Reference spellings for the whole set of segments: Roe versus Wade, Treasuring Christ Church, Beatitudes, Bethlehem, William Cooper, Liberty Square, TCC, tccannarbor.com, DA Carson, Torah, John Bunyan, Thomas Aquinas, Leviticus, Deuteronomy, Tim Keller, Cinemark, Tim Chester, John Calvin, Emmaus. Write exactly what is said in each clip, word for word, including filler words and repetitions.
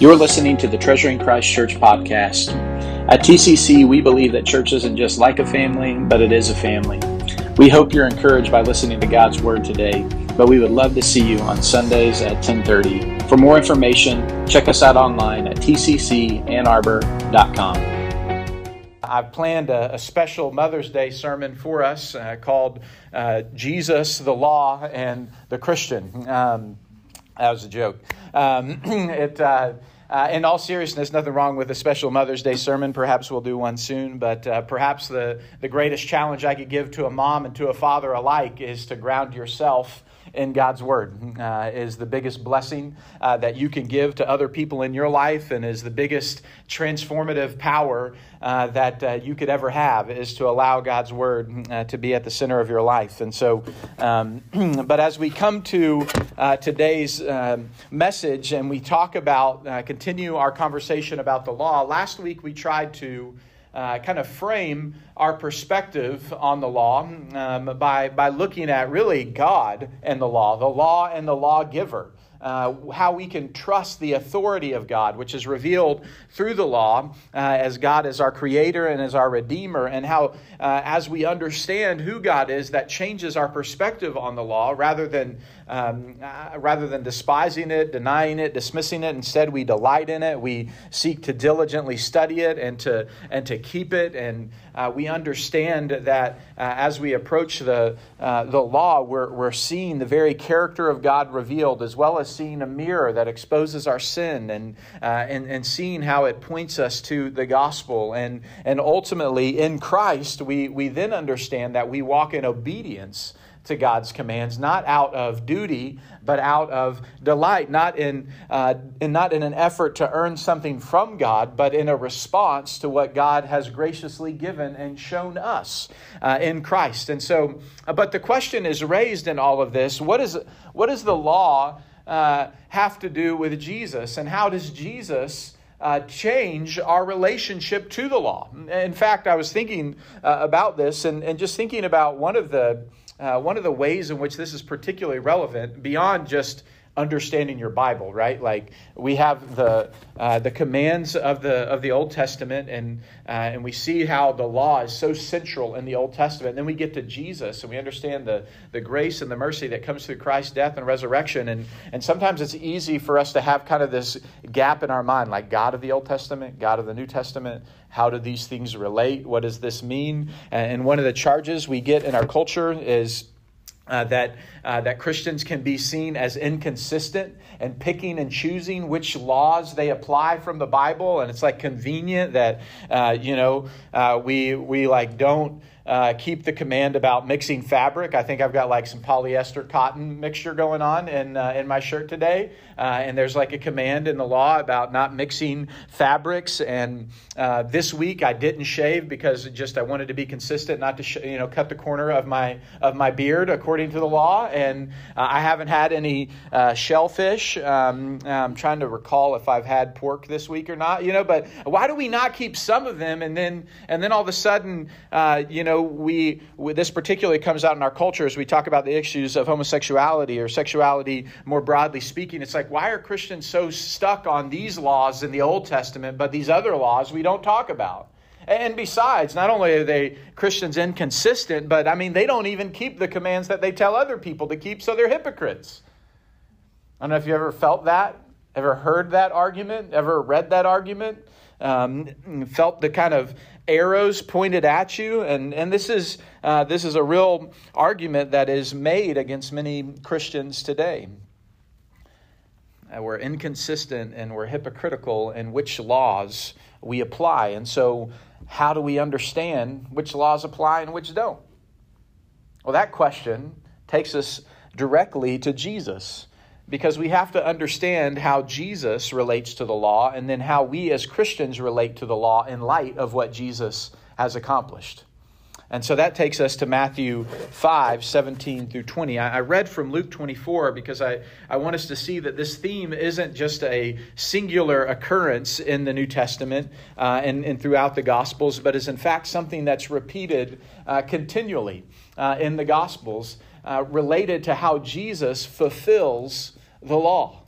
You're listening to the Treasuring Christ Church podcast. At T C C, we believe that church isn't just like a family, but it is a family. We hope you're encouraged by listening to God's Word today, but we would love to see you on Sundays at ten thirty. For more information, check us out online at t c c ann arbor dot com. I've planned a, a special Mother's Day sermon for us uh, called uh, Jesus, the Law, and the Christian. Um, that was a joke. Um, it, uh, uh, in all seriousness, nothing wrong with a special Mother's Day sermon. Perhaps we'll do one soon, but uh, perhaps the, the greatest challenge I could give to a mom and to a father alike is to ground yourself in God's Word. Uh, is the biggest blessing uh, that you can give to other people in your life, and is the biggest transformative power uh, that uh, you could ever have, is to allow God's Word uh, to be at the center of your life. And so, um, but as we come to uh, today's uh, message and we talk about, uh, continue our conversation about the law, last week we tried to Uh, kind of frame our perspective on the law um, by, by looking at really God and the law, the law and the lawgiver, uh, how we can trust the authority of God, which is revealed through the law uh, as God is our creator and as our redeemer, and how uh, as we understand who God is, that changes our perspective on the law. Rather than um, uh, rather than despising it, denying it, dismissing it, instead we delight in it. We seek to diligently study it and to and to keep it, and uh, we understand that uh, as we approach the uh, the law, we're we're seeing the very character of God revealed, as well as seeing a mirror that exposes our sin, and uh, and and seeing how it points us to the gospel, and and ultimately in Christ, we we then understand that we walk in obedience to God's commands, not out of duty, but out of delight, not in uh, and not in an effort to earn something from God, but in a response to what God has graciously given and shown us uh, in Christ. And so, but the question is raised in all of this: what is what is the law uh, have to do with Jesus, and how does Jesus Uh, change our relationship to the law? In fact, I was thinking uh, about this and, and just thinking about one of the uh, one of the ways in which this is particularly relevant beyond just understanding your Bible, right? Like we have the uh, the commands of the of the Old Testament, and uh, and we see how the law is so central in the Old Testament. And then we get to Jesus, and we understand the the grace and the mercy that comes through Christ's death and resurrection. And and sometimes it's easy for us to have kind of this gap in our mind, like God of the Old Testament, God of the New Testament. How do these things relate? What does this mean? And one of the charges we get in our culture is Uh, that uh, that Christians can be seen as inconsistent and picking and choosing which laws they apply from the Bible, and it's like convenient that uh, you know uh, we we like don't uh, keep the command about mixing fabric. I think I've got like some polyester cotton mixture going on in uh, in my shirt today, uh, and there's like a command in the law about not mixing fabrics. And uh, this week I didn't shave because just I wanted to be consistent, not to sh- you know cut the corner of my of my beard according. to the law, and uh, I haven't had any uh, shellfish. Um, I'm trying to recall if I've had pork this week or not, you know, but why do we not keep some of them? And then and then all of a sudden, uh, you know, we, we this particularly comes out in our culture as we talk about the issues of homosexuality or sexuality more broadly speaking. It's like, why are Christians so stuck on these laws in the Old Testament, but these other laws we don't talk about? And besides, not only are they Christians inconsistent, but I mean, they don't even keep the commands that they tell other people to keep, so they're hypocrites. I don't know if you ever felt that, ever heard that argument, ever read that argument, um, felt the kind of arrows pointed at you. And, and this is uh, this is a real argument that is made against many Christians today. Uh, we're inconsistent and we're hypocritical in which laws we apply. And so how do we understand which laws apply and which don't? Well, that question takes us directly to Jesus, because we have to understand how Jesus relates to the law, and then how we as Christians relate to the law in light of what Jesus has accomplished. And so that takes us to Matthew five, seventeen through twenty. I read from Luke twenty-four because I, I want us to see that this theme isn't just a singular occurrence in the New Testament uh, and, and throughout the Gospels, but is in fact something that's repeated uh, continually uh, in the Gospels uh, related to how Jesus fulfills the law.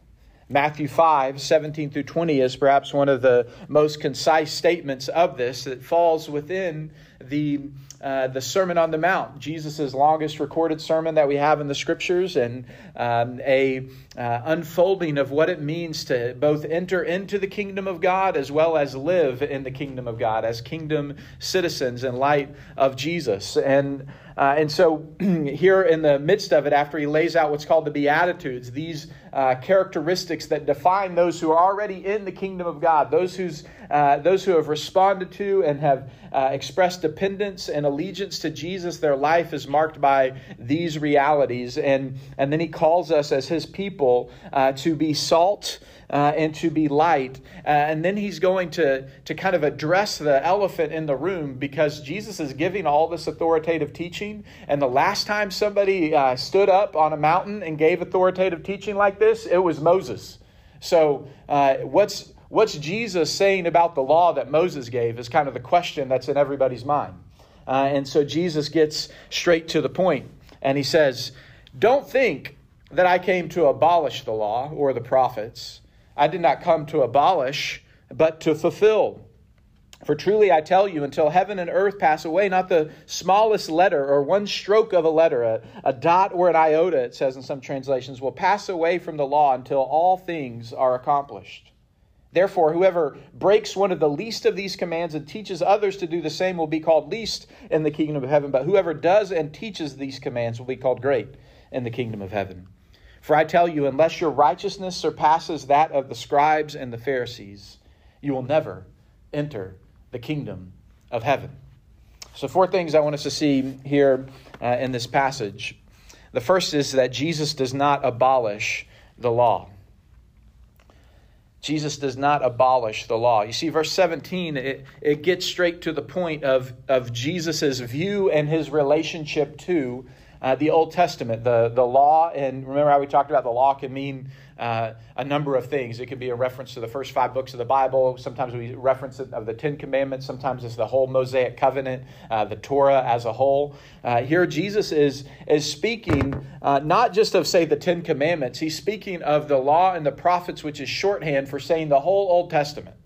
Matthew five, seventeen through twenty is perhaps one of the most concise statements of this that falls within the uh, the Sermon on the Mount, Jesus' longest recorded sermon that we have in the Scriptures, and um, a uh, unfolding of what it means to both enter into the kingdom of God as well as live in the kingdom of God as kingdom citizens in light of Jesus. And Uh, and so here in the midst of it, after he lays out what's called the Beatitudes, these uh, characteristics that define those who are already in the kingdom of God, those who's uh, those who have responded to and have uh, expressed dependence and allegiance to Jesus, their life is marked by these realities. And, and then he calls us as his people uh, to be salt Uh, and to be light. Uh, and then he's going to, to kind of address the elephant in the room, because Jesus is giving all this authoritative teaching. And the last time somebody uh, stood up on a mountain and gave authoritative teaching like this, it was Moses. So uh, what's, what's Jesus saying about the law that Moses gave is kind of the question that's in everybody's mind. Uh, and so Jesus gets straight to the point. And he says, "Don't think that I came to abolish the law or the prophets. I did not come to abolish, but to fulfill. For truly I tell you, until heaven and earth pass away, not the smallest letter or one stroke of a letter, a, a dot or an iota, it says in some translations, will pass away from the law until all things are accomplished. Therefore, whoever breaks one of the least of these commands and teaches others to do the same will be called least in the kingdom of heaven. But whoever does and teaches these commands will be called great in the kingdom of heaven. For I tell you, unless your righteousness surpasses that of the scribes and the Pharisees, you will never enter the kingdom of heaven." So four things I want us to see here uh, in this passage. The first is that Jesus does not abolish the law. Jesus does not abolish the law. You see, verse seventeen, it, it gets straight to the point of, of Jesus' view and his relationship to Uh, the Old Testament, the, the law. And remember how we talked about the law can mean uh, a number of things. It could be a reference to the first five books of the Bible. Sometimes we reference it of the Ten Commandments. Sometimes it's the whole Mosaic Covenant, uh, the Torah as a whole. Uh, here Jesus is, is speaking uh, not just of, say, the Ten Commandments. He's speaking of the law and the prophets, which is shorthand for saying the whole Old Testament.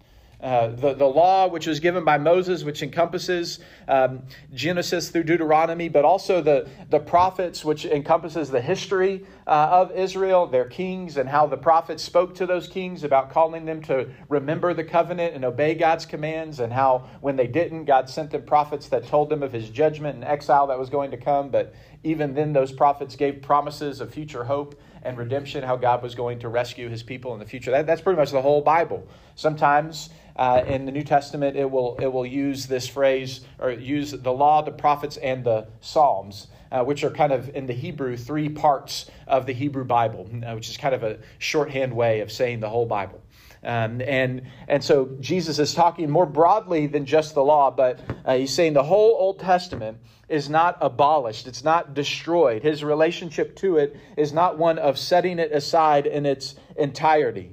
Uh, the, the law, which was given by Moses, which encompasses um, Genesis through Deuteronomy, but also the, the prophets, which encompasses the history uh, of Israel, their kings, and how the prophets spoke to those kings about calling them to remember the covenant and obey God's commands, and how when they didn't, God sent them prophets that told them of his judgment and exile that was going to come. But even then, those prophets gave promises of future hope and redemption, how God was going to rescue his people in the future. That, that's pretty much the whole Bible. Sometimes uh, in the New Testament, it will it will use this phrase, or use the law, the prophets, and the Psalms, uh, which are kind of in the Hebrew three parts of the Hebrew Bible, uh, which is kind of a shorthand way of saying the whole Bible. Um, and and so Jesus is talking more broadly than just the law, but uh, he's saying the whole Old Testament is not abolished. It's not destroyed. His relationship to it is not one of setting it aside in its entirety.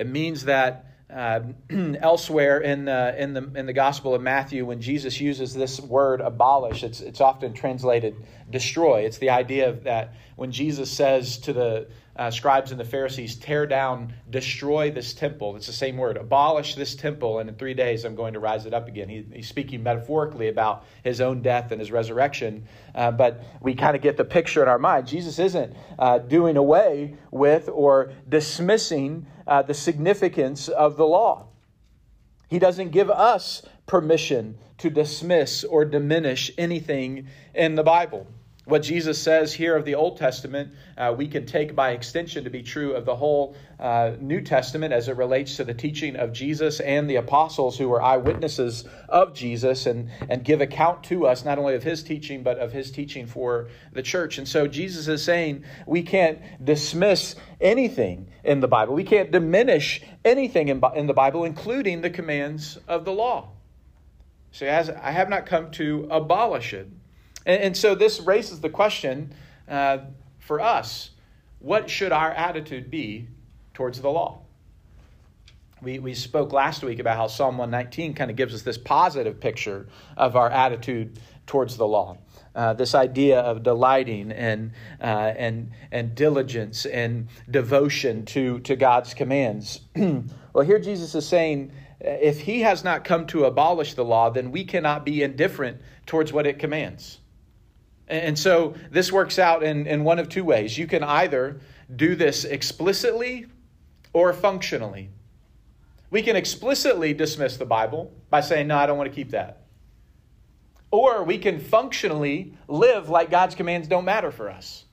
It means that uh, elsewhere in uh, in the in the Gospel of Matthew, when Jesus uses this word abolish, it's it's often translated destroy. It's the idea of that when Jesus says to the Uh, scribes and the Pharisees, tear down, destroy this temple. It's the same word, abolish this temple, and in three days I'm going to rise it up again. He, he's speaking metaphorically about his own death and his resurrection, uh, but we kind of get the picture in our mind. Jesus isn't uh, doing away with or dismissing uh, the significance of the law. He doesn't give us permission to dismiss or diminish anything in the Bible. What Jesus says here of the Old Testament, uh, we can take by extension to be true of the whole uh, New Testament as it relates to the teaching of Jesus and the apostles who were eyewitnesses of Jesus and, and give account to us not only of his teaching, but of his teaching for the church. And so Jesus is saying we can't dismiss anything in the Bible. We can't diminish anything in, in the Bible, including the commands of the law. So as I have not come to abolish it. And so this raises the question uh, for us, what should our attitude be towards the law? We we spoke last week about how Psalm one nineteen kind of gives us this positive picture of our attitude towards the law. Uh, this idea of delighting and uh, and and diligence and devotion to to God's commands. Well, here Jesus is saying, if he has not come to abolish the law, then we cannot be indifferent towards what it commands. And so this works out in, in one of two ways. You can either do this explicitly or functionally. We can explicitly dismiss the Bible by saying, no, I don't want to keep that. Or we can functionally live like God's commands don't matter for us.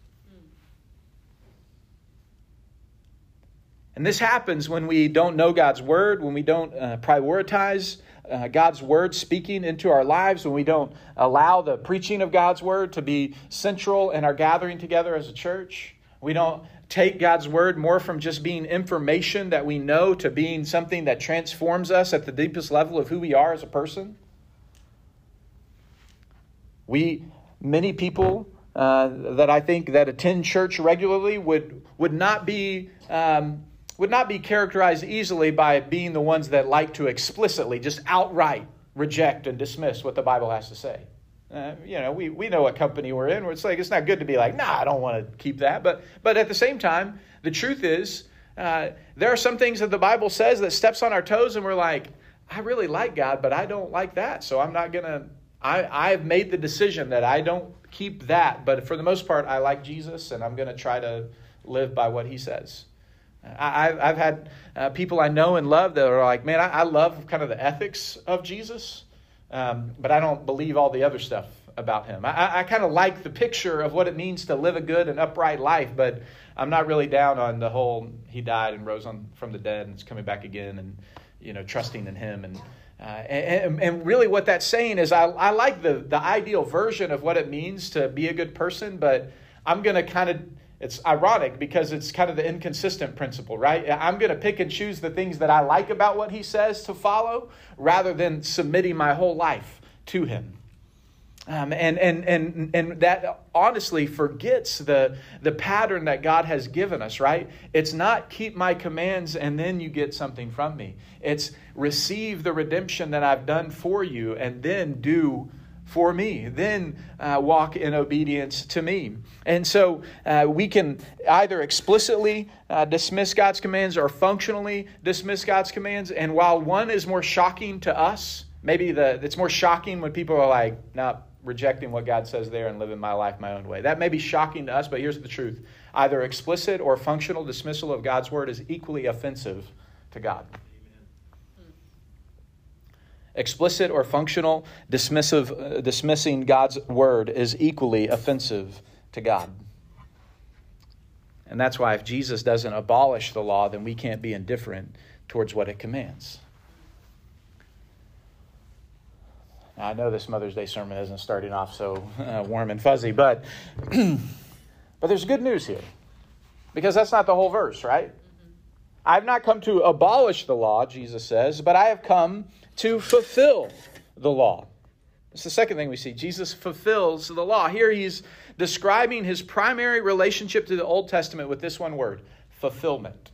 And this happens when we don't know God's word, when we don't uh, prioritize uh, God's word speaking into our lives, when we don't allow the preaching of God's word to be central in our gathering together as a church. We don't take God's word more from just being information that we know to being something that transforms us at the deepest level of who we are as a person. We, many people uh, that I think that attend church regularly would would not be um, would not be characterized easily by being the ones that like to explicitly, just outright reject and dismiss what the Bible has to say. Uh, you know, we, we know what company we're in. Where it's like it's not good to be like, nah, I don't want to keep that. But but at the same time, the truth is uh, there are some things that the Bible says that steps on our toes, and we're like, I really like God, but I don't like that, so I'm not gonna. I, I've made the decision that I don't keep that, but for the most part, I like Jesus, and I'm going to try to live by what he says. I, I've had uh, people I know and love that are like, man, I, I love kind of the ethics of Jesus, um, but I don't believe all the other stuff about him. I, I kind of like the picture of what it means to live a good and upright life, but I'm not really down on the whole he died and rose on, from the dead and is coming back again and, you know, trusting in him and Uh, and, and really what that's saying is I, I like the, the ideal version of what it means to be a good person, but I'm going to kind of, it's ironic because it's kind of the inconsistent principle, right? I'm going to pick and choose the things that I like about what he says to follow rather than submitting my whole life to him. Um, and, and, and, and that honestly forgets the, the pattern that God has given us, right? It's not keep my commands and then you get something from me. It's receive the redemption that I've done for you and then do for me. Then uh, walk in obedience to me. And so uh, we can either explicitly uh, dismiss God's commands or functionally dismiss God's commands. And while one is more shocking to us, maybe the it's more shocking when people are like, no, nah, rejecting what God says there and living my life my own way. That may be shocking to us, but here's the truth. Either explicit or functional dismissal of God's word is equally offensive to God. Amen. Explicit or functional dismissive, uh, dismissing God's word is equally offensive to God. And that's why if Jesus doesn't abolish the law, then we can't be indifferent towards what it commands. I know this Mother's Day sermon isn't starting off so uh, warm and fuzzy, but but there's good news here because that's not the whole verse, right? Mm-hmm. I've not come to abolish the law, Jesus says, but I have come to fulfill the law. It's the second thing we see. Jesus fulfills the law. Here he's describing his primary relationship to the Old Testament with this one word, fulfillment.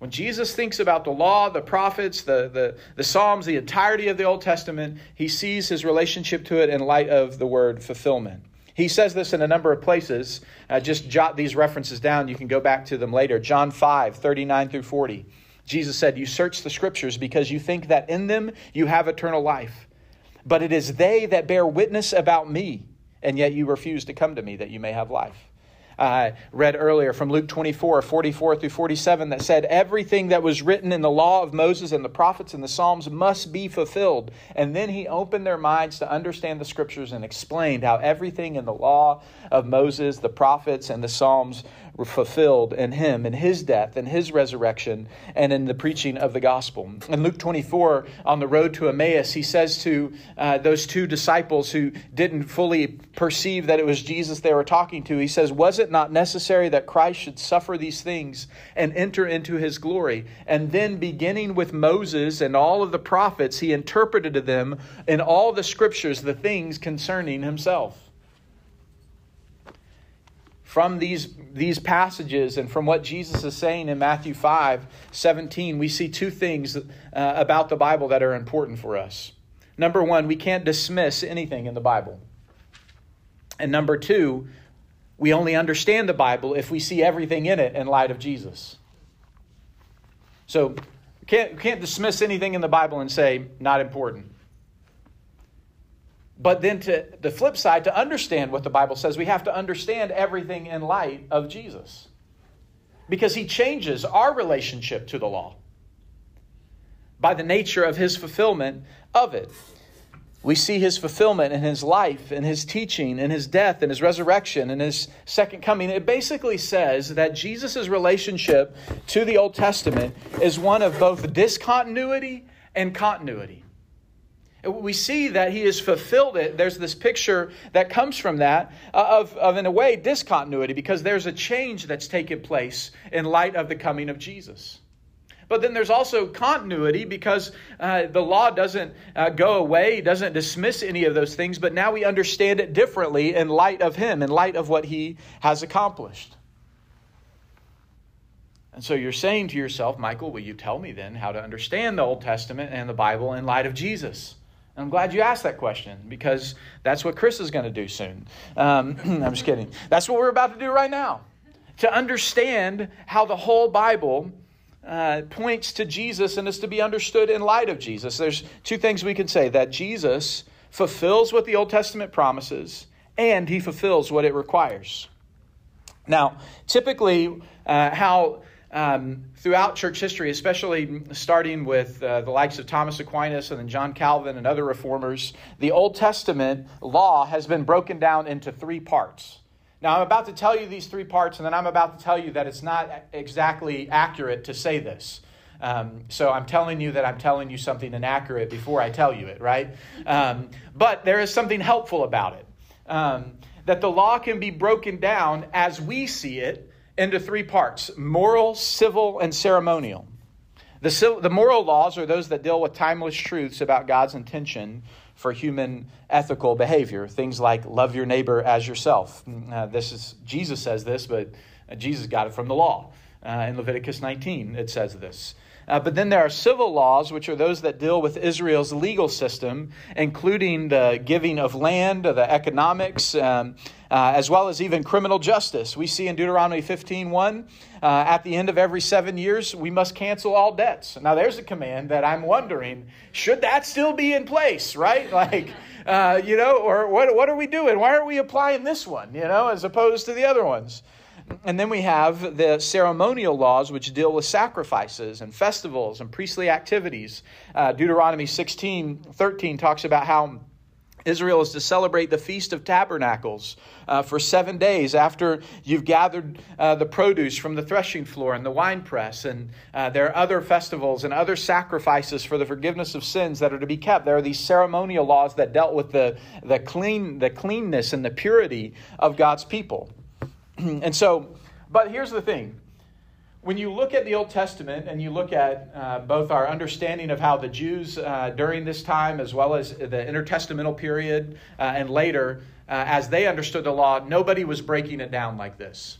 When Jesus thinks about the law, the prophets, the, the, the Psalms, the entirety of the Old Testament, he sees his relationship to it in light of the word fulfillment. He says this in a number of places. Uh, just jot these references down. You can go back to them later. John five, thirty-nine through forty. Jesus said, "You search the scriptures because you think that in them you have eternal life. But it is they that bear witness about me, and yet you refuse to come to me that you may have life." I uh, read earlier from Luke twenty-four, forty-four through forty-seven that said, "Everything that was written in the law of Moses and the prophets and the Psalms must be fulfilled." And then he opened their minds to understand the scriptures and explained how everything in the law of Moses, the prophets, and the Psalms were fulfilled in him, in his death, in his resurrection, and in the preaching of the gospel. In Luke twenty-four, on the road to Emmaus, he says to uh, those two disciples who didn't fully perceive that it was Jesus they were talking to, he says, "Was it not necessary that Christ should suffer these things and enter into his glory?" And then beginning with Moses and all of the prophets, he interpreted to them in all the scriptures the things concerning himself. From these, these passages and from what Jesus is saying in Matthew five seventeen, we see two things uh, about the Bible that are important for us. Number one, we can't dismiss anything in the Bible. And number two, we only understand the Bible if we see everything in it in light of Jesus. So we can't, can't dismiss anything in the Bible and say, not important. But then to the flip side, to understand what the Bible says, we have to understand everything in light of Jesus. Because he changes our relationship to the law by the nature of his fulfillment of it. We see his fulfillment in his life, in his teaching, in his death, in his resurrection, in his second coming. It basically says that Jesus' relationship to the Old Testament is one of both discontinuity and continuity. We see that he has fulfilled it. There's this picture that comes from that of, of, in a way, discontinuity, because there's a change that's taken place in light of the coming of Jesus. But then there's also continuity because uh, the law doesn't uh, go away, doesn't dismiss any of those things, but now we understand it differently in light of him, in light of what he has accomplished. And so you're saying to yourself, Michael, will you tell me then how to understand the Old Testament and the Bible in light of Jesus? And I'm glad you asked that question because that's what Chris is going to do soon. Um, I'm just kidding. That's what we're about to do right now. To understand how the whole Bible Uh, points to Jesus and is to be understood in light of Jesus. There's two things we can say: that Jesus fulfills what the Old Testament promises and he fulfills what it requires. Now, typically uh, how um, throughout church history, especially starting with uh, the likes of Thomas Aquinas and then John Calvin and other reformers, the Old Testament law has been broken down into three parts. Now, I'm about to tell you these three parts, and then I'm about to tell you that it's not exactly accurate to say this. Um, so I'm telling you that I'm telling you something inaccurate before I tell you it, right? Um, but there is something helpful about it, um, that the law can be broken down as we see it into three parts: moral, civil, and ceremonial. The, the moral laws are those that deal with timeless truths about God's intention for human ethical behavior, things like love your neighbor as yourself. Uh, this is Jesus says this, but Jesus got it from the law. Uh, in Leviticus nineteen, it says this. Uh, but then there are civil laws, which are those that deal with Israel's legal system, including the giving of land, the economics, um, uh, as well as even criminal justice. We see in Deuteronomy fifteen one, uh, at the end of every seven years, we must cancel all debts. Now, there's a command that I'm wondering, should that still be in place, right? Like, uh, you know, or what, what are we doing? Why aren't we applying this one, you know, as opposed to the other ones? And then we have the ceremonial laws, which deal with sacrifices and festivals and priestly activities. Uh, Deuteronomy sixteen thirteen talks about how Israel is to celebrate the Feast of Tabernacles uh, for seven days after you've gathered uh, the produce from the threshing floor and the wine press. And uh, there are other festivals and other sacrifices for the forgiveness of sins that are to be kept. There are these ceremonial laws that dealt with the, the clean, the cleanness and the purity of God's people. And so, but here's the thing. When you look at the Old Testament and you look at uh, both our understanding of how the Jews uh, during this time, as well as the intertestamental period uh, and later, uh, as they understood the law, nobody was breaking it down like this.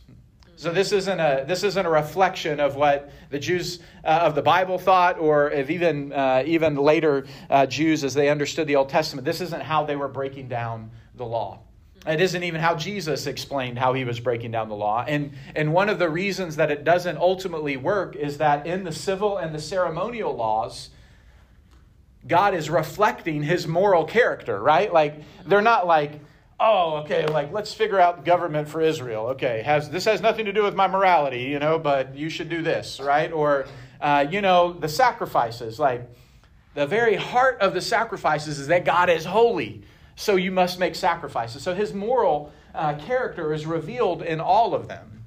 So this isn't a this isn't a reflection of what the Jews uh, of the Bible thought, or if even uh, even later uh, Jews as they understood the Old Testament. This isn't how they were breaking down the law. It isn't even how Jesus explained how he was breaking down the law. And, and one of the reasons that it doesn't ultimately work is that in the civil and the ceremonial laws, God is reflecting his moral character, right? Like, they're not like, oh, okay, like, let's figure out government for Israel. Okay, has this has nothing to do with my morality, you know, but you should do this, right? Or, uh, you know, the sacrifices. Like, the very heart of the sacrifices is that God is holy, so you must make sacrifices. So his moral uh, character is revealed in all of them.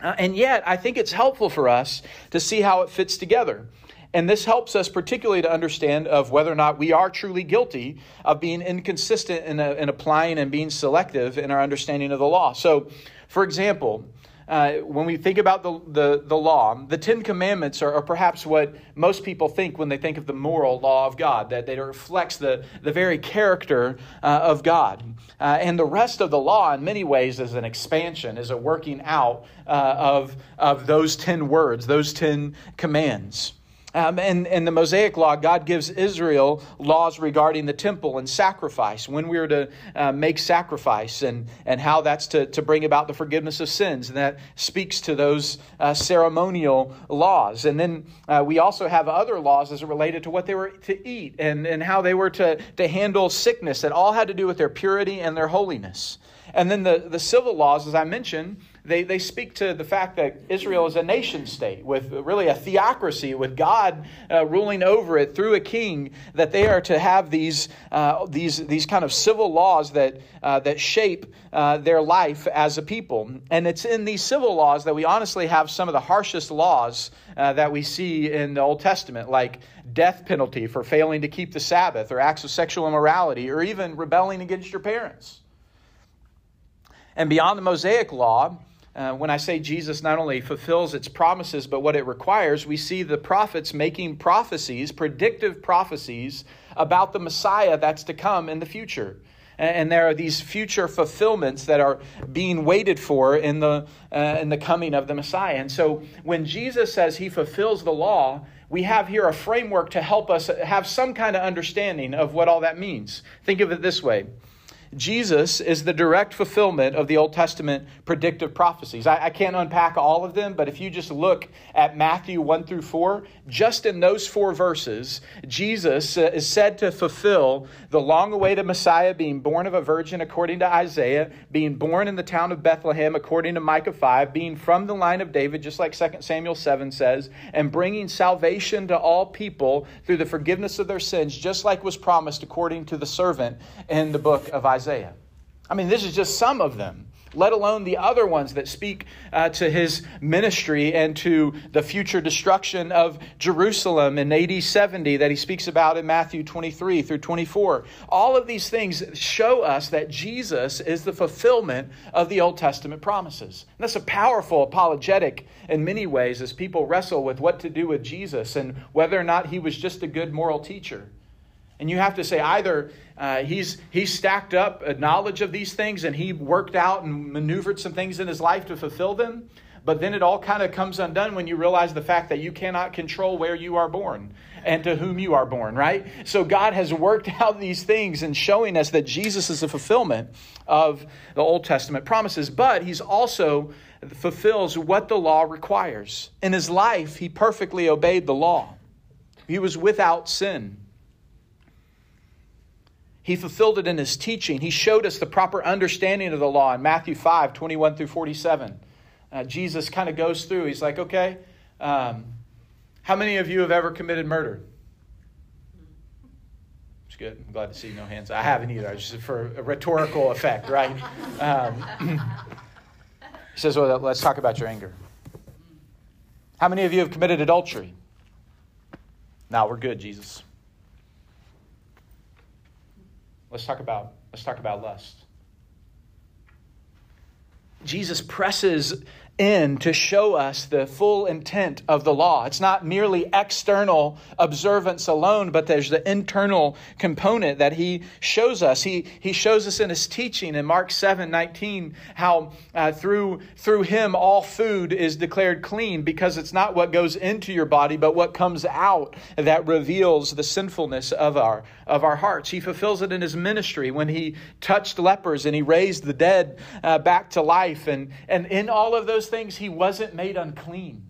Uh, and yet, I think it's helpful for us to see how it fits together. And this helps us particularly to understand of whether or not we are truly guilty of being inconsistent in, a, in applying and being selective in our understanding of the law. So, for example, uh, when we think about the, the, the law, the Ten Commandments are, are perhaps what most people think when they think of the moral law of God, that it reflects the, the very character uh, of God. Uh, and the rest of the law, in many ways, is an expansion, is a working out uh, of, of those ten words, those ten commands. Um, and in the Mosaic Law, God gives Israel laws regarding the temple and sacrifice, when we are to uh, make sacrifice, and, and how that's to, to bring about the forgiveness of sins. And that speaks to those uh, ceremonial laws. And then uh, we also have other laws as it related to what they were to eat and, and how they were to, to handle sickness. That all had to do with their purity and their holiness. And then the, the civil laws, as I mentioned, They they speak to the fact that Israel is a nation state with really a theocracy, with God uh, ruling over it through a king. That they are to have these uh, these these kind of civil laws that uh, that shape uh, their life as a people. And it's in these civil laws that we honestly have some of the harshest laws uh, that we see in the Old Testament, like death penalty for failing to keep the Sabbath, or acts of sexual immorality, or even rebelling against your parents. And beyond the Mosaic Law, Uh, when I say Jesus not only fulfills its promises, but what it requires, we see the prophets making prophecies, predictive prophecies about the Messiah that's to come in the future. And, and there are these future fulfillments that are being waited for in the uh, in the coming of the Messiah. And so when Jesus says he fulfills the law, we have here a framework to help us have some kind of understanding of what all that means. Think of it this way. Jesus is the direct fulfillment of the Old Testament predictive prophecies. I, I can't unpack all of them, but if you just look at Matthew one through four, just in those four verses, Jesus is said to fulfill the long-awaited Messiah being born of a virgin according to Isaiah, being born in the town of Bethlehem according to Micah five, being from the line of David, just like Second Samuel seven says, and bringing salvation to all people through the forgiveness of their sins, just like was promised according to the servant in the book of Isaiah. Isaiah. I mean, this is just some of them, let alone the other ones that speak uh, to his ministry and to the future destruction of Jerusalem in A D seventy that he speaks about in Matthew twenty-three through twenty-four. All of these things show us that Jesus is the fulfillment of the Old Testament promises. And that's a powerful apologetic in many ways as people wrestle with what to do with Jesus and whether or not he was just a good moral teacher. And you have to say either uh, he's he's stacked up a knowledge of these things and he worked out and maneuvered some things in his life to fulfill them, but then it all kind of comes undone when you realize the fact that you cannot control where you are born and to whom you are born, right? So God has worked out these things and showing us that Jesus is the fulfillment of the Old Testament promises, but he's also fulfills what the law requires. In his life, he perfectly obeyed the law. He was without sin. He fulfilled it in his teaching. He showed us the proper understanding of the law in Matthew five, twenty-one through forty-seven. Uh, Jesus kind of goes through. He's like, okay, um, how many of you have ever committed murder? It's good. I'm glad to see no hands. I haven't either. It's just for a rhetorical effect, right? Um, he says, well, let's talk about your anger. How many of you have committed adultery? No, we're good, Jesus. Let's talk about let's talk about lust. Jesus presses in to show us the full intent of the law. It's not merely external observance alone, but there's the internal component that he shows us. He he shows us in his teaching in Mark seven nineteen how uh, through through him all food is declared clean, because it's not what goes into your body, but what comes out that reveals the sinfulness of our of our hearts. He fulfills it in his ministry when he touched lepers and he raised the dead uh, back to life, and and in all of those things he wasn't made unclean.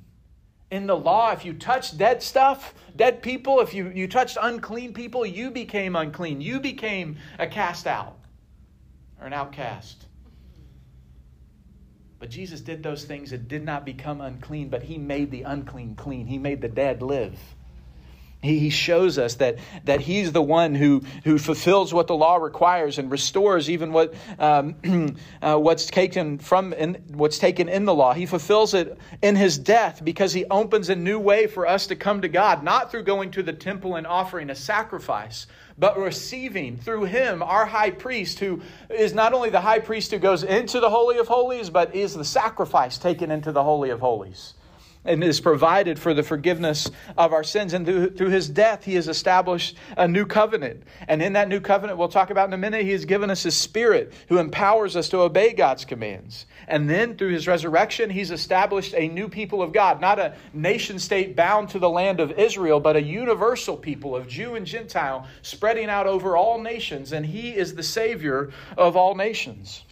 In the law, if you touched dead stuff, dead people, if you, you touched unclean people, you became unclean. You became a cast out or an outcast. But Jesus did those things and did not become unclean, but he made the unclean clean. He made the dead live. He shows us that that he's the one who, who fulfills what the law requires and restores even what um, uh, what's taken from in, what's taken in the law. He fulfills it in his death because he opens a new way for us to come to God, not through going to the temple and offering a sacrifice, but receiving through him our high priest, who is not only the high priest who goes into the Holy of Holies, but is the sacrifice taken into the Holy of Holies. and is provided for the forgiveness of our sins. And through, through his death, he has established a new covenant. And in that new covenant, we'll talk about in a minute, he has given us his Spirit who empowers us to obey God's commands. And then through his resurrection, he's established a new people of God, not a nation state bound to the land of Israel, but a universal people of Jew and Gentile spreading out over all nations. And he is the Savior of all nations.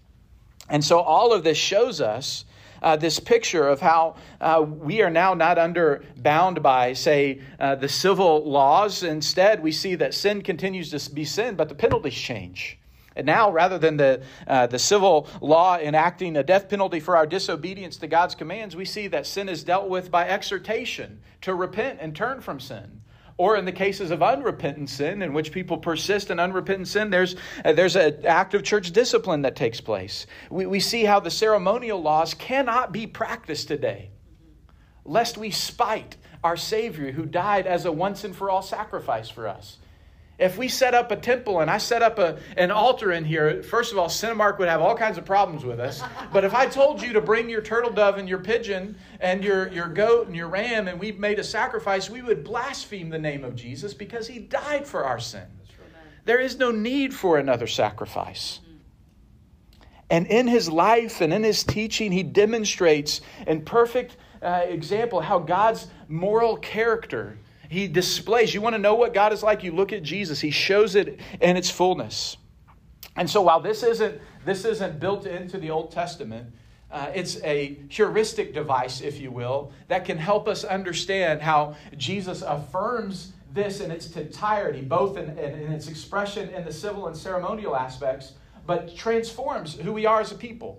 And so all of this shows us Uh, this picture of how uh, we are now not under bound by, say, uh, the civil laws. Instead, we see that sin continues to be sin, but the penalties change. And now, rather than the uh, the civil law enacting a death penalty for our disobedience to God's commands, we see that sin is dealt with by exhortation to repent and turn from sin. Or in the cases of unrepentant sin, in which people persist in unrepentant sin, there's uh, there's an act of church discipline that takes place. We, we see how the ceremonial laws cannot be practiced today, lest we spite our Savior who died as a once and for all sacrifice for us. If we set up a temple and I set up a, an altar in here, first of all, Cinemark would have all kinds of problems with us. But if I told you to bring your turtle dove and your pigeon and your, your goat and your ram and we made a sacrifice, we would blaspheme the name of Jesus because he died for our sin. There is no need for another sacrifice. And in his life and in his teaching, he demonstrates in perfect uh, example how God's moral character He displays. You want to know what God is like? You look at Jesus. He shows it in its fullness. And so while this isn't this isn't built into the Old Testament, uh, it's a heuristic device, if you will, that can help us understand how Jesus affirms this in its entirety, both in, in, in its expression in the civil and ceremonial aspects, but transforms who we are as a people.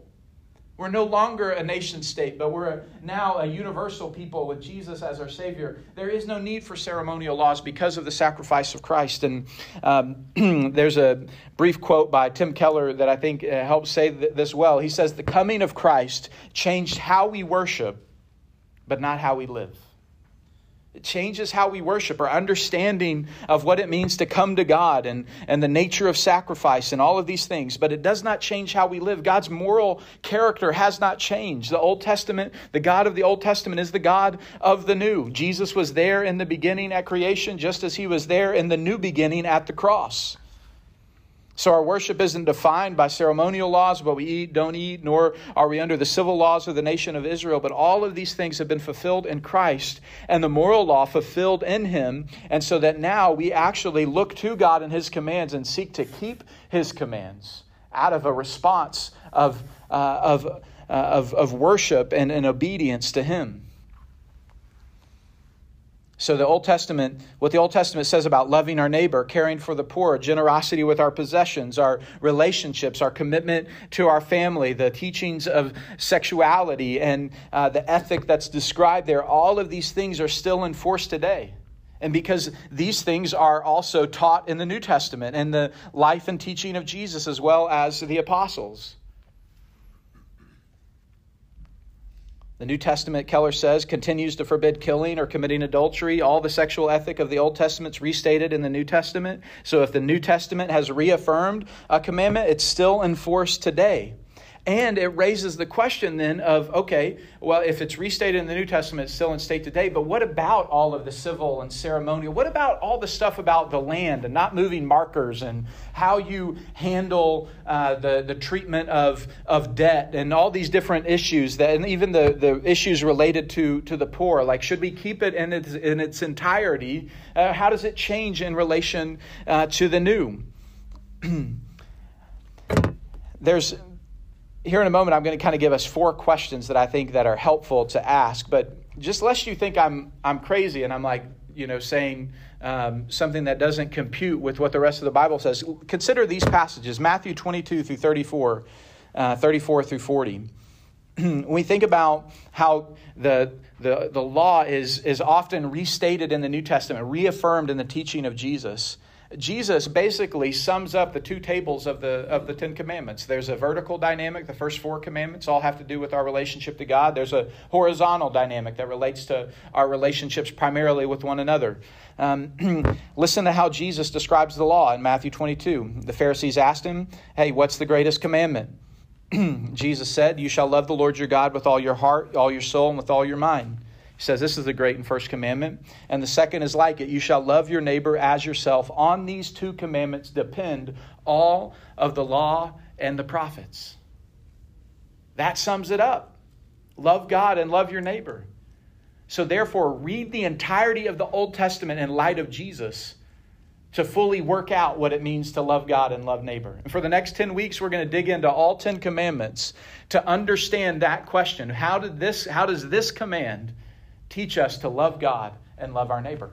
We're no longer a nation state, but we're now a universal people with Jesus as our Savior. There is no need for ceremonial laws because of the sacrifice of Christ. And um, there's a brief quote by Tim Keller that I think helps say this well. He says, "The coming of Christ changed how we worship, but not how we live." It changes how we worship, our understanding of what it means to come to God and, and the nature of sacrifice and all of these things. But it does not change how we live. God's moral character has not changed. The Old Testament, the God of the Old Testament is the God of the new. Jesus was there in the beginning at creation, just as he was there in the new beginning at the cross. So our worship isn't defined by ceremonial laws, what we eat, don't eat, nor are we under the civil laws of the nation of Israel. But all of these things have been fulfilled in Christ and the moral law fulfilled in him. And so that now we actually look to God and his commands and seek to keep his commands out of a response of uh, of, uh, of of worship and, and obedience to him. So the Old Testament, what the Old Testament says about loving our neighbor, caring for the poor, generosity with our possessions, our relationships, our commitment to our family, the teachings of sexuality and uh, the ethic that's described there, all of these things are still in force today. And because these things are also taught in the New Testament and the life and teaching of Jesus as well as the apostles. The New Testament, Keller says, continues to forbid killing or committing adultery. All the sexual ethic of the Old Testament's restated in the New Testament. So if the New Testament has reaffirmed a commandment, it's still in force today. And it raises the question then of, okay, well, if it's restated in the New Testament, it's still in state today, but what about all of the civil and ceremonial? What about all the stuff about the land and not moving markers and how you handle uh, the, the treatment of, of debt and all these different issues, that, and even the, the issues related to, to the poor? Like, should we keep it in its, in its entirety? Uh, how does it change in relation uh, to the new? There's... Here in a moment, I'm going to kind of give us four questions that I think that are helpful to ask. But just lest you think I'm I'm crazy and I'm like, you know, saying um, something that doesn't compute with what the rest of the Bible says, consider these passages, Matthew twenty-two through thirty-four, uh, thirty-four through forty. When we think about how the, the the law is is often restated in the New Testament, reaffirmed in the teaching of Jesus, Jesus basically sums up the two tables of the of the Ten Commandments. There's a vertical dynamic. The first four commandments all have to do with our relationship to God. There's a horizontal dynamic that relates to our relationships primarily with one another. Um, listen to how Jesus describes the law in Matthew twenty-two. The Pharisees asked him, "Hey, what's the greatest commandment?" Jesus said, "You shall love the Lord your God with all your heart, all your soul, and with all your mind." says this is the great and first commandment. And the second is like it. You shall love your neighbor as yourself. On these two commandments depend all of the law and the prophets. That sums it up. Love God and love your neighbor. So therefore, read the entirety of the Old Testament in light of Jesus to fully work out what it means to love God and love neighbor. And for the next ten weeks, we're going to dig into all ten commandments to understand that question. How did this, how does this command teach us to love God and love our neighbor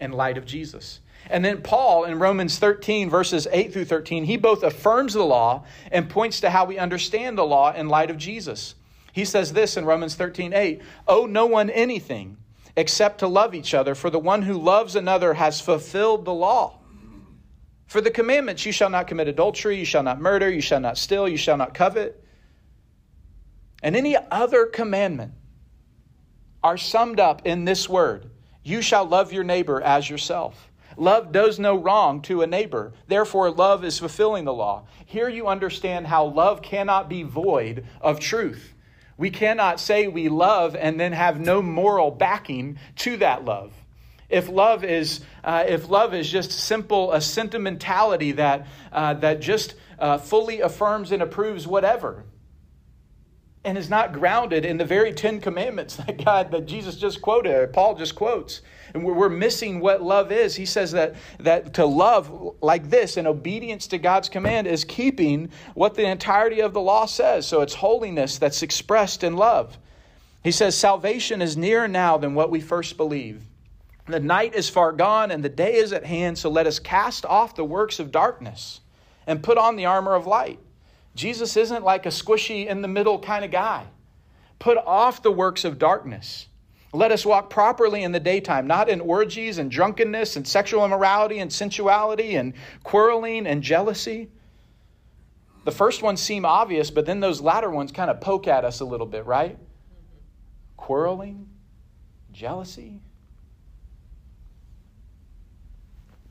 in light of Jesus? And then Paul in Romans thirteen, verses eight through thirteen, he both affirms the law and points to how we understand the law in light of Jesus. He says this in Romans thirteen eight, owe no one anything except to love each other, for the one who loves another has fulfilled the law. For the commandments, you shall not commit adultery, you shall not murder, you shall not steal, you shall not covet, and any other commandment are summed up in this word, you shall love your neighbor as yourself. Love does no wrong to a neighbor. Therefore, love is fulfilling the law. Here you understand how love cannot be void of truth. We cannot say we love and then have no moral backing to that love. If love is uh, if love is just simple a sentimentality that uh, that just uh, fully affirms and approves whatever, and is not grounded in the very Ten Commandments that God that Jesus just quoted, or Paul just quotes, and we're missing what love is. He says that that to love like this in obedience to God's command is keeping what the entirety of the law says. So it's holiness that's expressed in love. He says salvation is nearer now than what we first believed. The night is far gone and the day is at hand. So let us cast off the works of darkness and put on the armor of light. Jesus isn't like a squishy in the middle kind of guy. Put off the works of darkness. Let us walk properly in the daytime, not in orgies and drunkenness and sexual immorality and sensuality and quarreling and jealousy. The first ones seem obvious, but then those latter ones kind of poke at us a little bit, right? Quarreling, jealousy.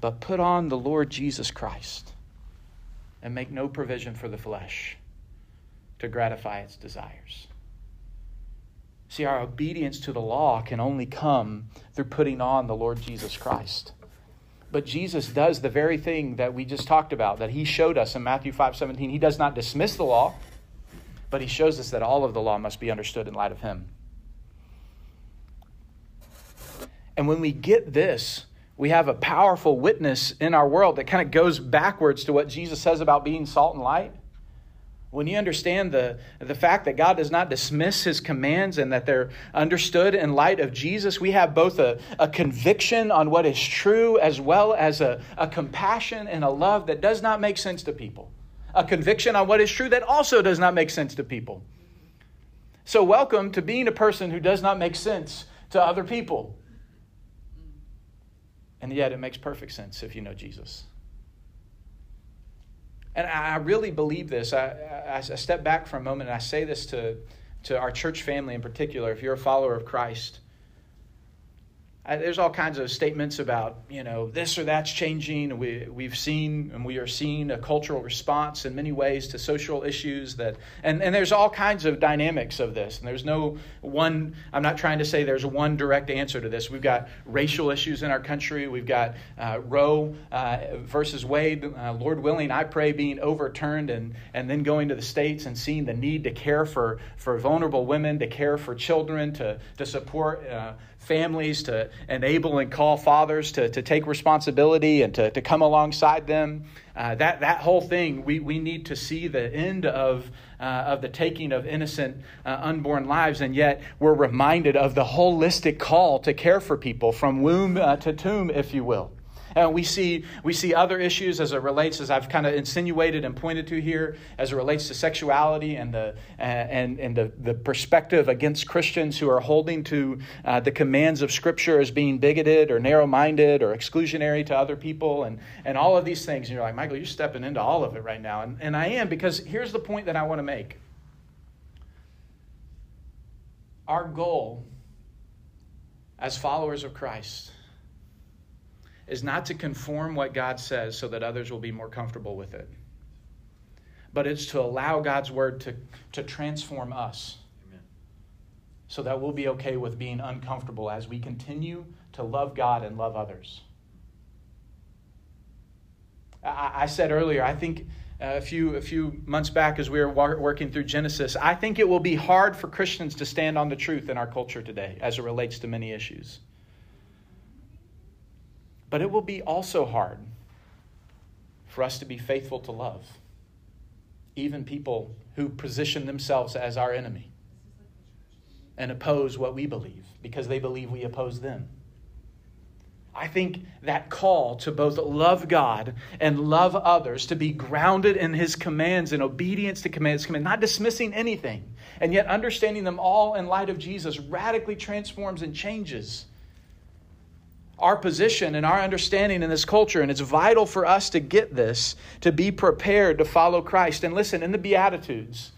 But put on the Lord Jesus Christ and make no provision for the flesh to gratify its desires. See, our obedience to the law can only come through putting on the Lord Jesus Christ. But Jesus does the very thing that we just talked about, that he showed us in Matthew five seventeen. He does not dismiss the law, but he shows us that all of the law must be understood in light of him. And when we get this, we have a powerful witness in our world that kind of goes backwards to what Jesus says about being salt and light. When you understand the, the fact that God does not dismiss his commands and that they're understood in light of Jesus, we have both a, a conviction on what is true as well as a, a compassion and a love that does not make sense to people. A conviction on what is true that also does not make sense to people. So welcome to being a person who does not make sense to other people. And yet it makes perfect sense if you know Jesus. And I really believe this. I, I, I step back for a moment and I say this to, to our church family in particular. If you're a follower of Christ, I, there's all kinds of statements about, you know, this or that's changing. We, we've seen and we are seeing a cultural response in many ways to social issues. that, And, and there's all kinds of dynamics of this. And there's no one, I'm not trying to say there's one direct answer to this. We've got racial issues in our country. We've got uh, Roe uh, versus Wade, uh, Lord willing, I pray, being overturned and, and then going to the states and seeing the need to care for, for vulnerable women, to care for children, to, to support uh, families, to enable and call fathers to, to take responsibility and to, to come alongside them. Uh, that that whole thing, we, we need to see the end of uh, of the taking of innocent uh, unborn lives, and yet we're reminded of the holistic call to care for people from womb uh, to tomb, if you will. And we see we see other issues as it relates, as I've kind of insinuated and pointed to here, as it relates to sexuality and the and and the, the perspective against Christians who are holding to uh, the commands of Scripture as being bigoted or narrow-minded or exclusionary to other people, and and all of these things. And you're like, Michael, you're stepping into all of it right now, and and I am, because here's the point that I want to make. Our goal as followers of Christ is not to conform what God says so that others will be more comfortable with it, but it's to allow God's word to, to transform us. Amen. so that we'll be okay with being uncomfortable as we continue to love God and love others. I, I said earlier, I think a few, a few months back as we were war- working through Genesis, I think it will be hard for Christians to stand on the truth in our culture today as it relates to many issues. But it will be also hard for us to be faithful to love, even people who position themselves as our enemy and oppose what we believe because they believe we oppose them. I think that call to both love God and love others, to be grounded in His commands and obedience to commands, not dismissing anything, and yet understanding them all in light of Jesus, radically transforms and changes our position and our understanding in this culture. And it's vital for us to get this, to be prepared to follow Christ. And listen, in the Beatitudes,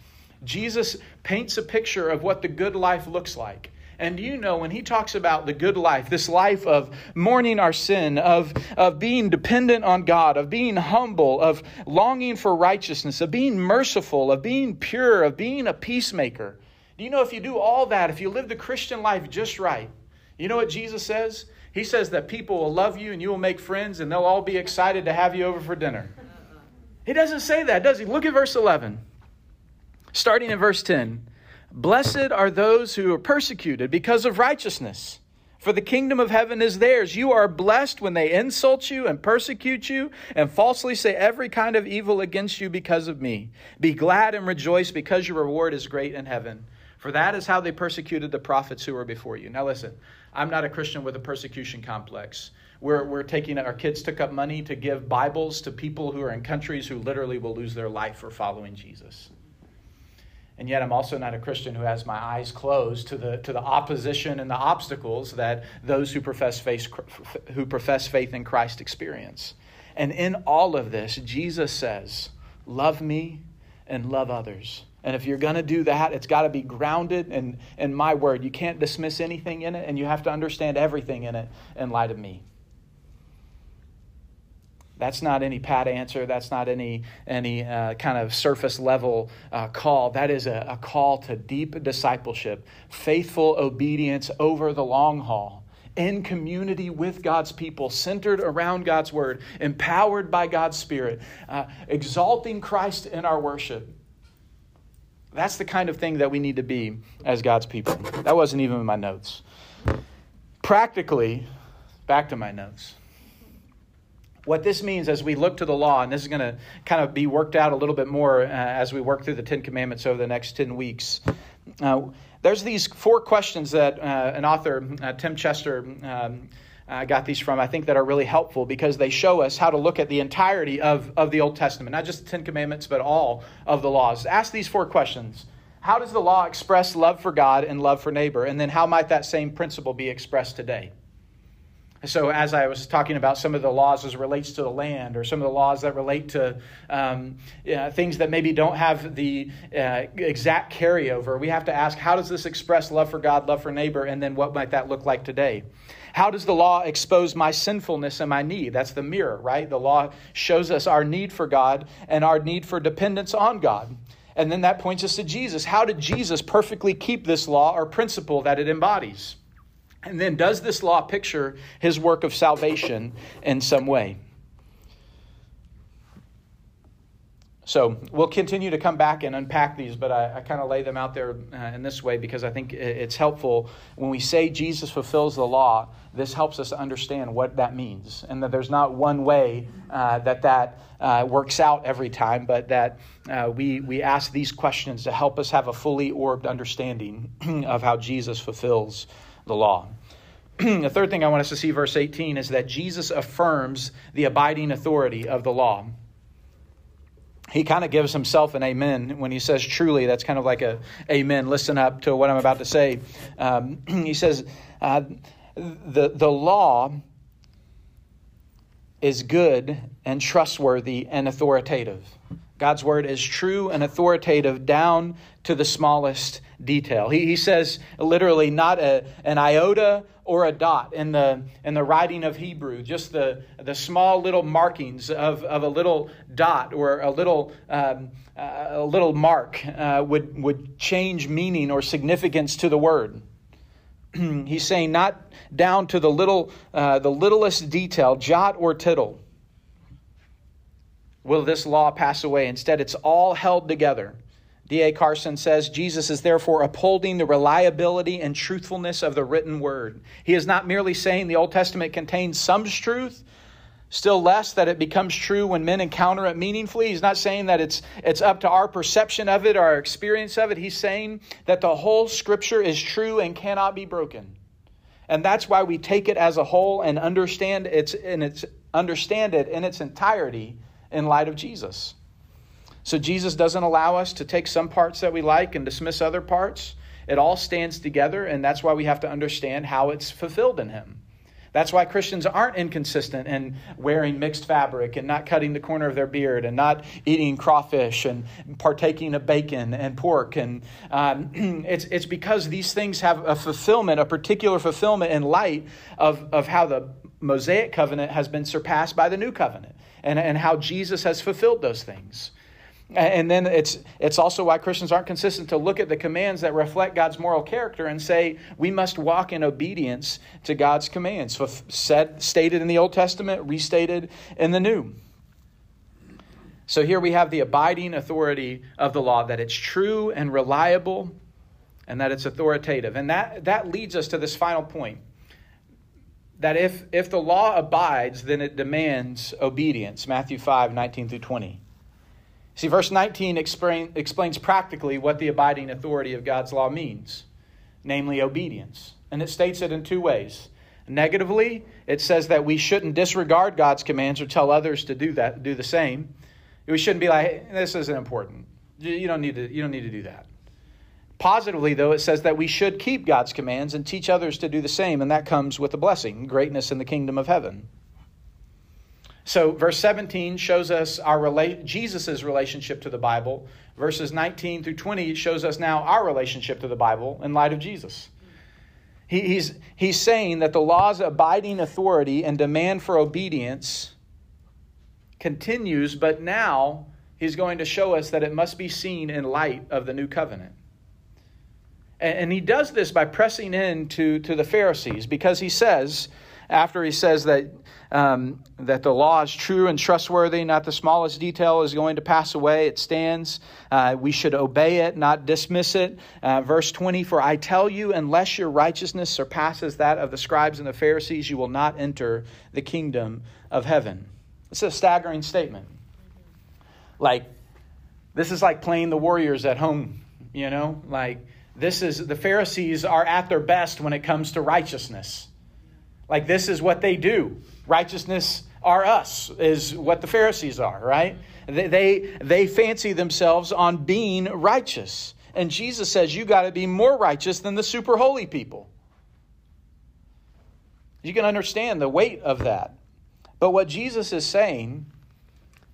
Jesus paints a picture of what the good life looks like. And you know, when he talks about the good life, this life of mourning our sin, of, of being dependent on God, of being humble, of longing for righteousness, of being merciful, of being pure, of being a peacemaker. Do you know, if you do all that, if you live the Christian life just right, you know what Jesus says? He says that people will love you and you will make friends and they'll all be excited to have you over for dinner. He doesn't say that, does he? Look at verse eleven. Starting in verse ten. Blessed are those who are persecuted because of righteousness, for the kingdom of heaven is theirs. You are blessed when they insult you and persecute you and falsely say every kind of evil against you because of me. Be glad and rejoice because your reward is great in heaven. For that is how they persecuted the prophets who were before you. Now listen, I'm not a Christian with a persecution complex. We're, we're taking, our kids took up money to give Bibles to people who are in countries who literally will lose their life for following Jesus. And yet I'm also not a Christian who has my eyes closed to the to the opposition and the obstacles that those who profess faith, who profess faith in Christ experience. And in all of this, Jesus says, love me and love others. And if you're going to do that, it's got to be grounded in, in my word. You can't dismiss anything in it, and you have to understand everything in it in light of me. That's not any pat answer. That's not any any uh, kind of surface level uh, call. That is a, a call to deep discipleship, faithful obedience over the long haul, in community with God's people, centered around God's word, empowered by God's Spirit, uh, exalting Christ in our worship. That's the kind of thing that we need to be as God's people. That wasn't even in my notes. Practically, back to my notes. What this means as we look to the law, and this is going to kind of be worked out a little bit more uh, as we work through the Ten Commandments over the next ten weeks. Uh, there's these four questions that uh, an author, uh, Tim Chester, um, I got these from, I think, that are really helpful because they show us how to look at the entirety of, of the Old Testament, not just the Ten Commandments, but all of the laws. Ask these four questions. How does the law express love for God and love for neighbor? And then how might that same principle be expressed today? So as I was talking about some of the laws as it relates to the land, or some of the laws that relate to um, uh, things that maybe don't have the uh, exact carryover, we have to ask, how does this express love for God, love for neighbor, and then what might that look like today? How does the law expose my sinfulness and my need? That's the mirror, right? The law shows us our need for God and our need for dependence on God. And then that points us to Jesus. How did Jesus perfectly keep this law or principle that it embodies? And then, does this law picture his work of salvation in some way? So we'll continue to come back and unpack these, but I, I kind of lay them out there uh, in this way because I think it's helpful. When we say Jesus fulfills the law, this helps us understand what that means, and that there's not one way uh, that that uh, works out every time, but that uh, we, we ask these questions to help us have a fully orbed understanding of how Jesus fulfills the law. The third thing I want us to see, verse eighteen, is that Jesus affirms the abiding authority of the law. He kind of gives himself an amen when he says truly. That's kind of like a amen. Listen up to what I'm about to say. Um, he says uh, the, the law is good and trustworthy and authoritative. God's word is true and authoritative down to the smallest detail. He, he says literally not a, an iota or a dot in the in the writing of Hebrew, just the, the small little markings of, of a little dot or a little um, uh, a little mark uh, would would change meaning or significance to the word. He's saying not down to the little uh, the littlest detail, jot or tittle, will this law pass away. Instead, it's all held together. D A Carson says, Jesus is therefore upholding the reliability and truthfulness of the written word. He is not merely saying the Old Testament contains some truth, still less that it becomes true when men encounter it meaningfully. He's not saying that it's it's up to our perception of it, or our experience of it. He's saying that the whole Scripture is true and cannot be broken. And that's why we take it as a whole and understand its, and its, understand it in its entirety in light of Jesus. So Jesus doesn't allow us to take some parts that we like and dismiss other parts. It all stands together, and that's why we have to understand how it's fulfilled in him. That's why Christians aren't inconsistent in wearing mixed fabric and not cutting the corner of their beard and not eating crawfish and partaking of bacon and pork. And um, it's it's because these things have a fulfillment, a particular fulfillment in light of, of how the Mosaic covenant has been surpassed by the new covenant and, and how Jesus has fulfilled those things. And then it's it's also why Christians aren't consistent to look at the commands that reflect God's moral character and say, we must walk in obedience to God's commands, so said, stated in the Old Testament, restated in the New. So here we have the abiding authority of the law, that it's true and reliable and that it's authoritative. And that, that leads us to this final point, that if, if the law abides, then it demands obedience, Matthew five, nineteen through twenty. See, verse nineteen explain, explains practically what the abiding authority of God's law means, namely obedience. And it states it in two ways. Negatively, it says that we shouldn't disregard God's commands or tell others to do that, do the same. We shouldn't be like, hey, this isn't important. You don't need to, you don't need to do that. Positively, though, it says that we should keep God's commands and teach others to do the same, and that comes with a blessing, greatness in the kingdom of heaven. So verse seventeen shows us our rela- Jesus' relationship to the Bible. Verses nineteen through twenty shows us now our relationship to the Bible in light of Jesus. He, he's, he's saying that the law's abiding authority and demand for obedience continues, but now he's going to show us that it must be seen in light of the new covenant. And, and he does this by pressing in to, to the Pharisees, because he says, after he says that um, that the law is true and trustworthy, not the smallest detail is going to pass away, it stands. Uh, we should obey it, not dismiss it. Uh, verse twenty, for I tell you, unless your righteousness surpasses that of the scribes and the Pharisees, you will not enter the kingdom of heaven. It's a staggering statement. Like, this is like playing the Warriors at home, you know? Like, this is, the Pharisees are at their best when it comes to righteousness. Like, this is what they do. Righteousness are us, is what the Pharisees are, right? They, they, they fancy themselves on being righteous. And Jesus says, you got to be more righteous than the super holy people. You can understand the weight of that. But what Jesus is saying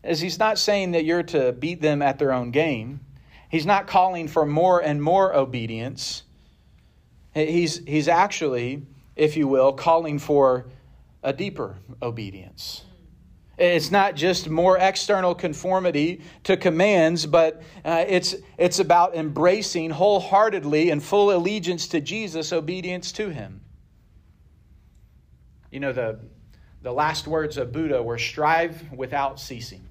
is he's not saying that you're to beat them at their own game. He's not calling for more and more obedience. He's, he's actually, if you will, calling for a deeper obedience. It's not just more external conformity to commands, but uh, it's it's about embracing wholeheartedly and full allegiance to Jesus, obedience to him. You know, the the last words of Buddha were strive without ceasing.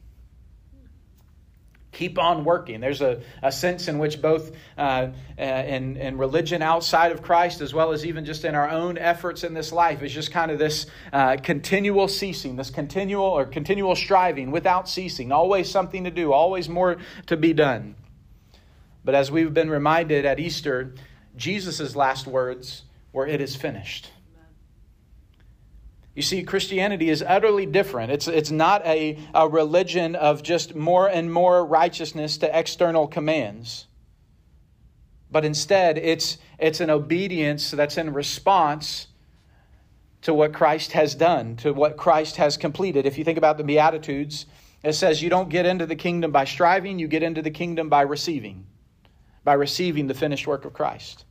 Keep on working. There's a, a sense in which both uh, in, in religion outside of Christ, as well as even just in our own efforts in this life, is just kind of this uh, continual ceasing, this continual or continual striving without ceasing, always something to do, always more to be done. But as we've been reminded at Easter, Jesus' last words were, it is finished. You see, Christianity is utterly different. It's it's not a, a religion of just more and more righteousness to external commands. But instead, it's it's an obedience that's in response to what Christ has done, to what Christ has completed. If you think about the Beatitudes, It says you don't get into the kingdom by striving. You get into the kingdom by receiving, by receiving the finished work of Christ.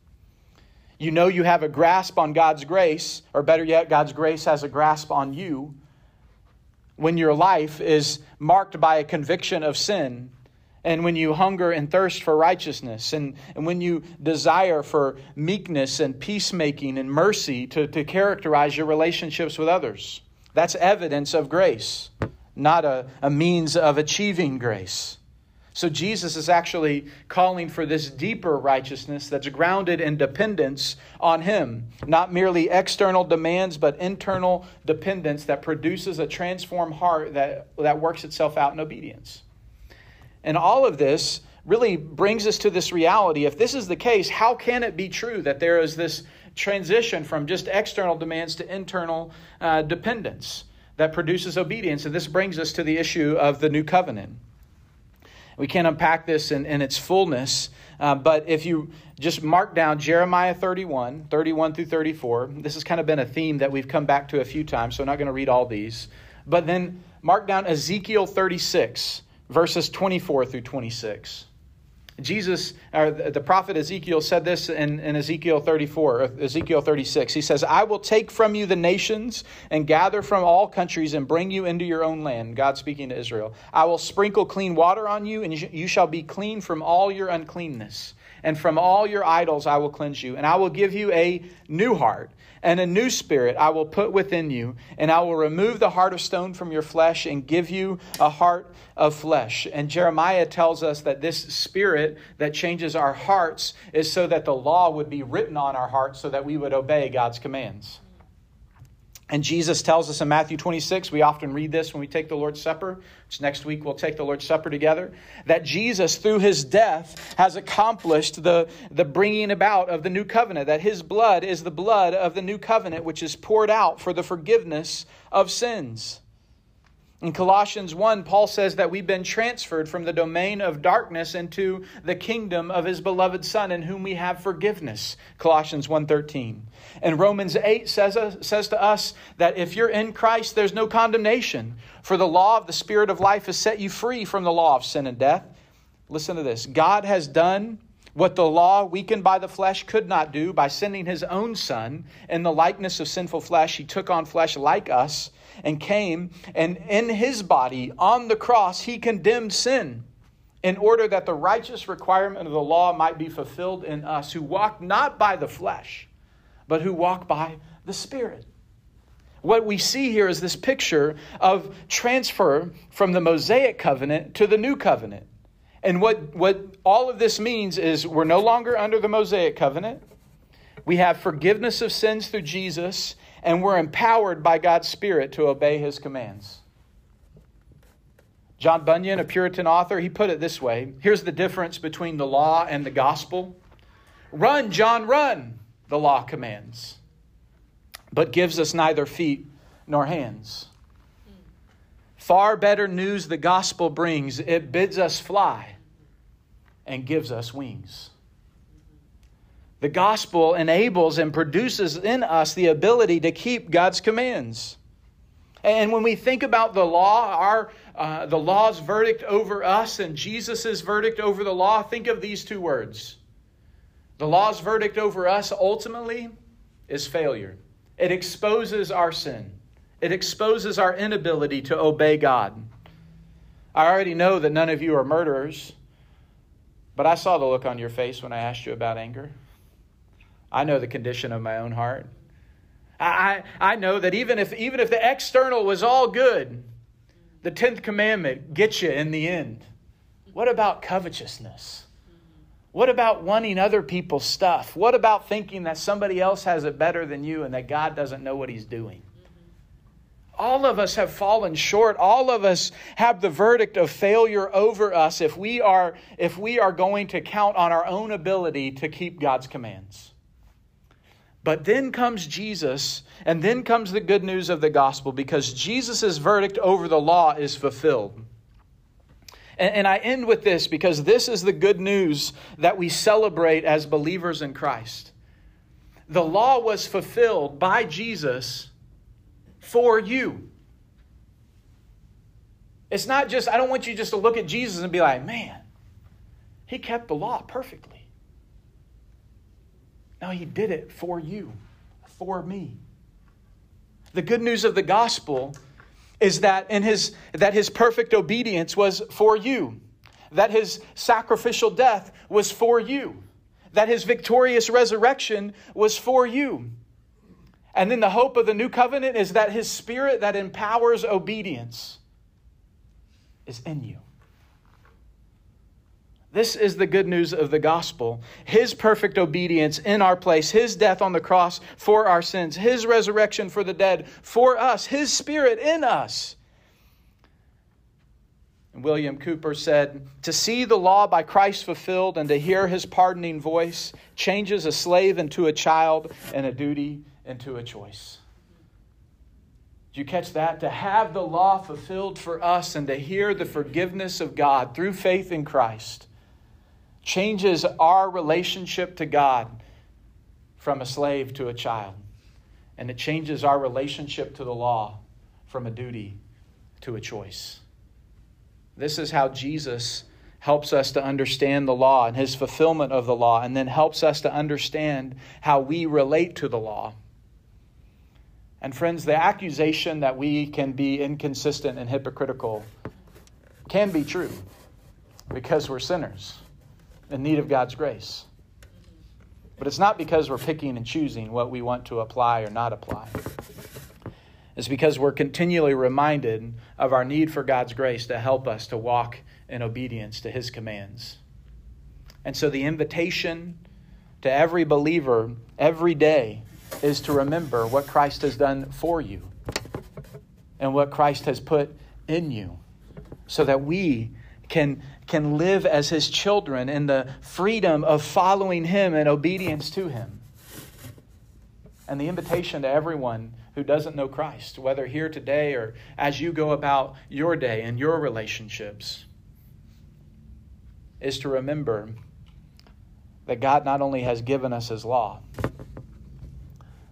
You know you have a grasp on God's grace, or better yet, God's grace has a grasp on you when your life is marked by a conviction of sin, and when you hunger and thirst for righteousness, and, and when you desire for meekness and peacemaking and mercy to, to characterize your relationships with others. That's evidence of grace, not a, a means of achieving grace. So Jesus is actually calling for this deeper righteousness that's grounded in dependence on Him. Not merely external demands, but internal dependence that produces a transformed heart that, that works itself out in obedience. And all of this really brings us to this reality. If this is the case, how can it be true that there is this transition from just external demands to internal uh, dependence that produces obedience? And this brings us to the issue of the new covenant. We can't unpack this in, in its fullness, uh, but if you just mark down Jeremiah thirty-one, thirty-one through thirty-four, this has kind of been a theme that we've come back to a few times, so I'm not going to read all these. But then mark down Ezekiel thirty-six, verses twenty-four through twenty-six. Jesus, or the prophet Ezekiel said this in, in Ezekiel thirty-four, Ezekiel thirty-six. He says, I will take from you the nations and gather from all countries and bring you into your own land. God speaking to Israel. I will sprinkle clean water on you, and you shall be clean from all your uncleanness. And from all your idols I will cleanse you. And I will give you a new heart and a new spirit I will put within you. And I will remove the heart of stone from your flesh and give you a heart of flesh. And Jeremiah tells us that this spirit that changes our hearts is so that the law would be written on our hearts so that we would obey God's commands. And Jesus tells us in Matthew twenty-six, we often read this when we take the Lord's Supper, which next week we'll take the Lord's Supper together, that Jesus, through His death, has accomplished the, the bringing about of the new covenant, that His blood is the blood of the new covenant, which is poured out for the forgiveness of sins. In Colossians one, Paul says that we've been transferred from the domain of darkness into the kingdom of His beloved Son, in whom we have forgiveness. Colossians one thirteen. And Romans eight says, uh, says to us that if you're in Christ, there's no condemnation. For the law of the Spirit of life has set you free from the law of sin and death. Listen to this. God has done what the law, weakened by the flesh, could not do by sending His own Son in the likeness of sinful flesh. He took on flesh like us and came, and in His body on the cross, He condemned sin, in order that the righteous requirement of the law might be fulfilled in us, who walk not by the flesh, but who walk by the Spirit. What we see here is this picture of transfer from the Mosaic covenant to the new covenant. And what, what all of this means is we're no longer under the Mosaic covenant. We have forgiveness of sins through Jesus, and we're empowered by God's Spirit to obey His commands. John Bunyan, a Puritan author, he put it this way. Here's the difference between the law and the gospel. Run, John, run, the law commands, but gives us neither feet nor hands. Far better news the gospel brings. It bids us fly and gives us wings. The gospel enables and produces in us the ability to keep God's commands. And when we think about the law, our uh, the law's verdict over us and Jesus' verdict over the law, think of these two words. The law's verdict over us ultimately is failure. It exposes our sin. It exposes our inability to obey God. I already know that none of you are murderers, but I saw the look on your face when I asked you about anger. I know the condition of my own heart. I, I, I know that even if, even if the external was all good, the tenth commandment gets you in the end. What about covetousness? What about wanting other people's stuff? What about thinking that somebody else has it better than you and that God doesn't know what He's doing? All of us have fallen short. All of us have the verdict of failure over us if we are, if we are going to count on our own ability to keep God's commands. But then comes Jesus, and then comes the good news of the gospel, because Jesus' verdict over the law is fulfilled. And, and I end with this, because this is the good news that we celebrate as believers in Christ. The law was fulfilled by Jesus for you. It's not just, I don't want you just to look at Jesus and be like, man, he kept the law perfectly. No, he did it for you, for me. The good news of the gospel is that in his that his perfect obedience was for you, that his sacrificial death was for you, that his victorious resurrection was for you. And then the hope of the new covenant is that his Spirit that empowers obedience is in you. This is the good news of the gospel. His perfect obedience in our place, his death on the cross for our sins, his resurrection for the dead for us, his Spirit in us. And William Cooper said, "To see the law by Christ fulfilled and to hear his pardoning voice changes a slave into a child and a duty into a choice." Did you catch that? To have the law fulfilled for us and to hear the forgiveness of God through faith in Christ changes our relationship to God from a slave to a child. And it changes our relationship to the law from a duty to a choice. This is how Jesus helps us to understand the law and his fulfillment of the law, and then helps us to understand how we relate to the law. And friends, the accusation that we can be inconsistent and hypocritical can be true because we're sinners in need of God's grace. But it's not because we're picking and choosing what we want to apply or not apply. It's because we're continually reminded of our need for God's grace to help us to walk in obedience to his commands. And so the invitation to every believer every day is to remember what Christ has done for you and what Christ has put in you, so that we can, can live as his children in the freedom of following him and obedience to him. And the invitation to everyone who doesn't know Christ, whether here today or as you go about your day and your relationships, is to remember that God not only has given us his law,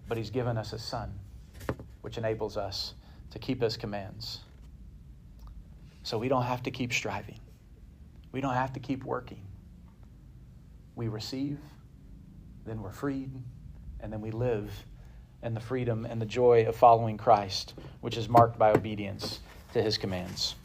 but he's given us his Son, which enables us to keep his commands. So we don't have to keep striving. We don't have to keep working. We receive, then we're freed, and then we live and the freedom and the joy of following Christ, which is marked by obedience to his commands.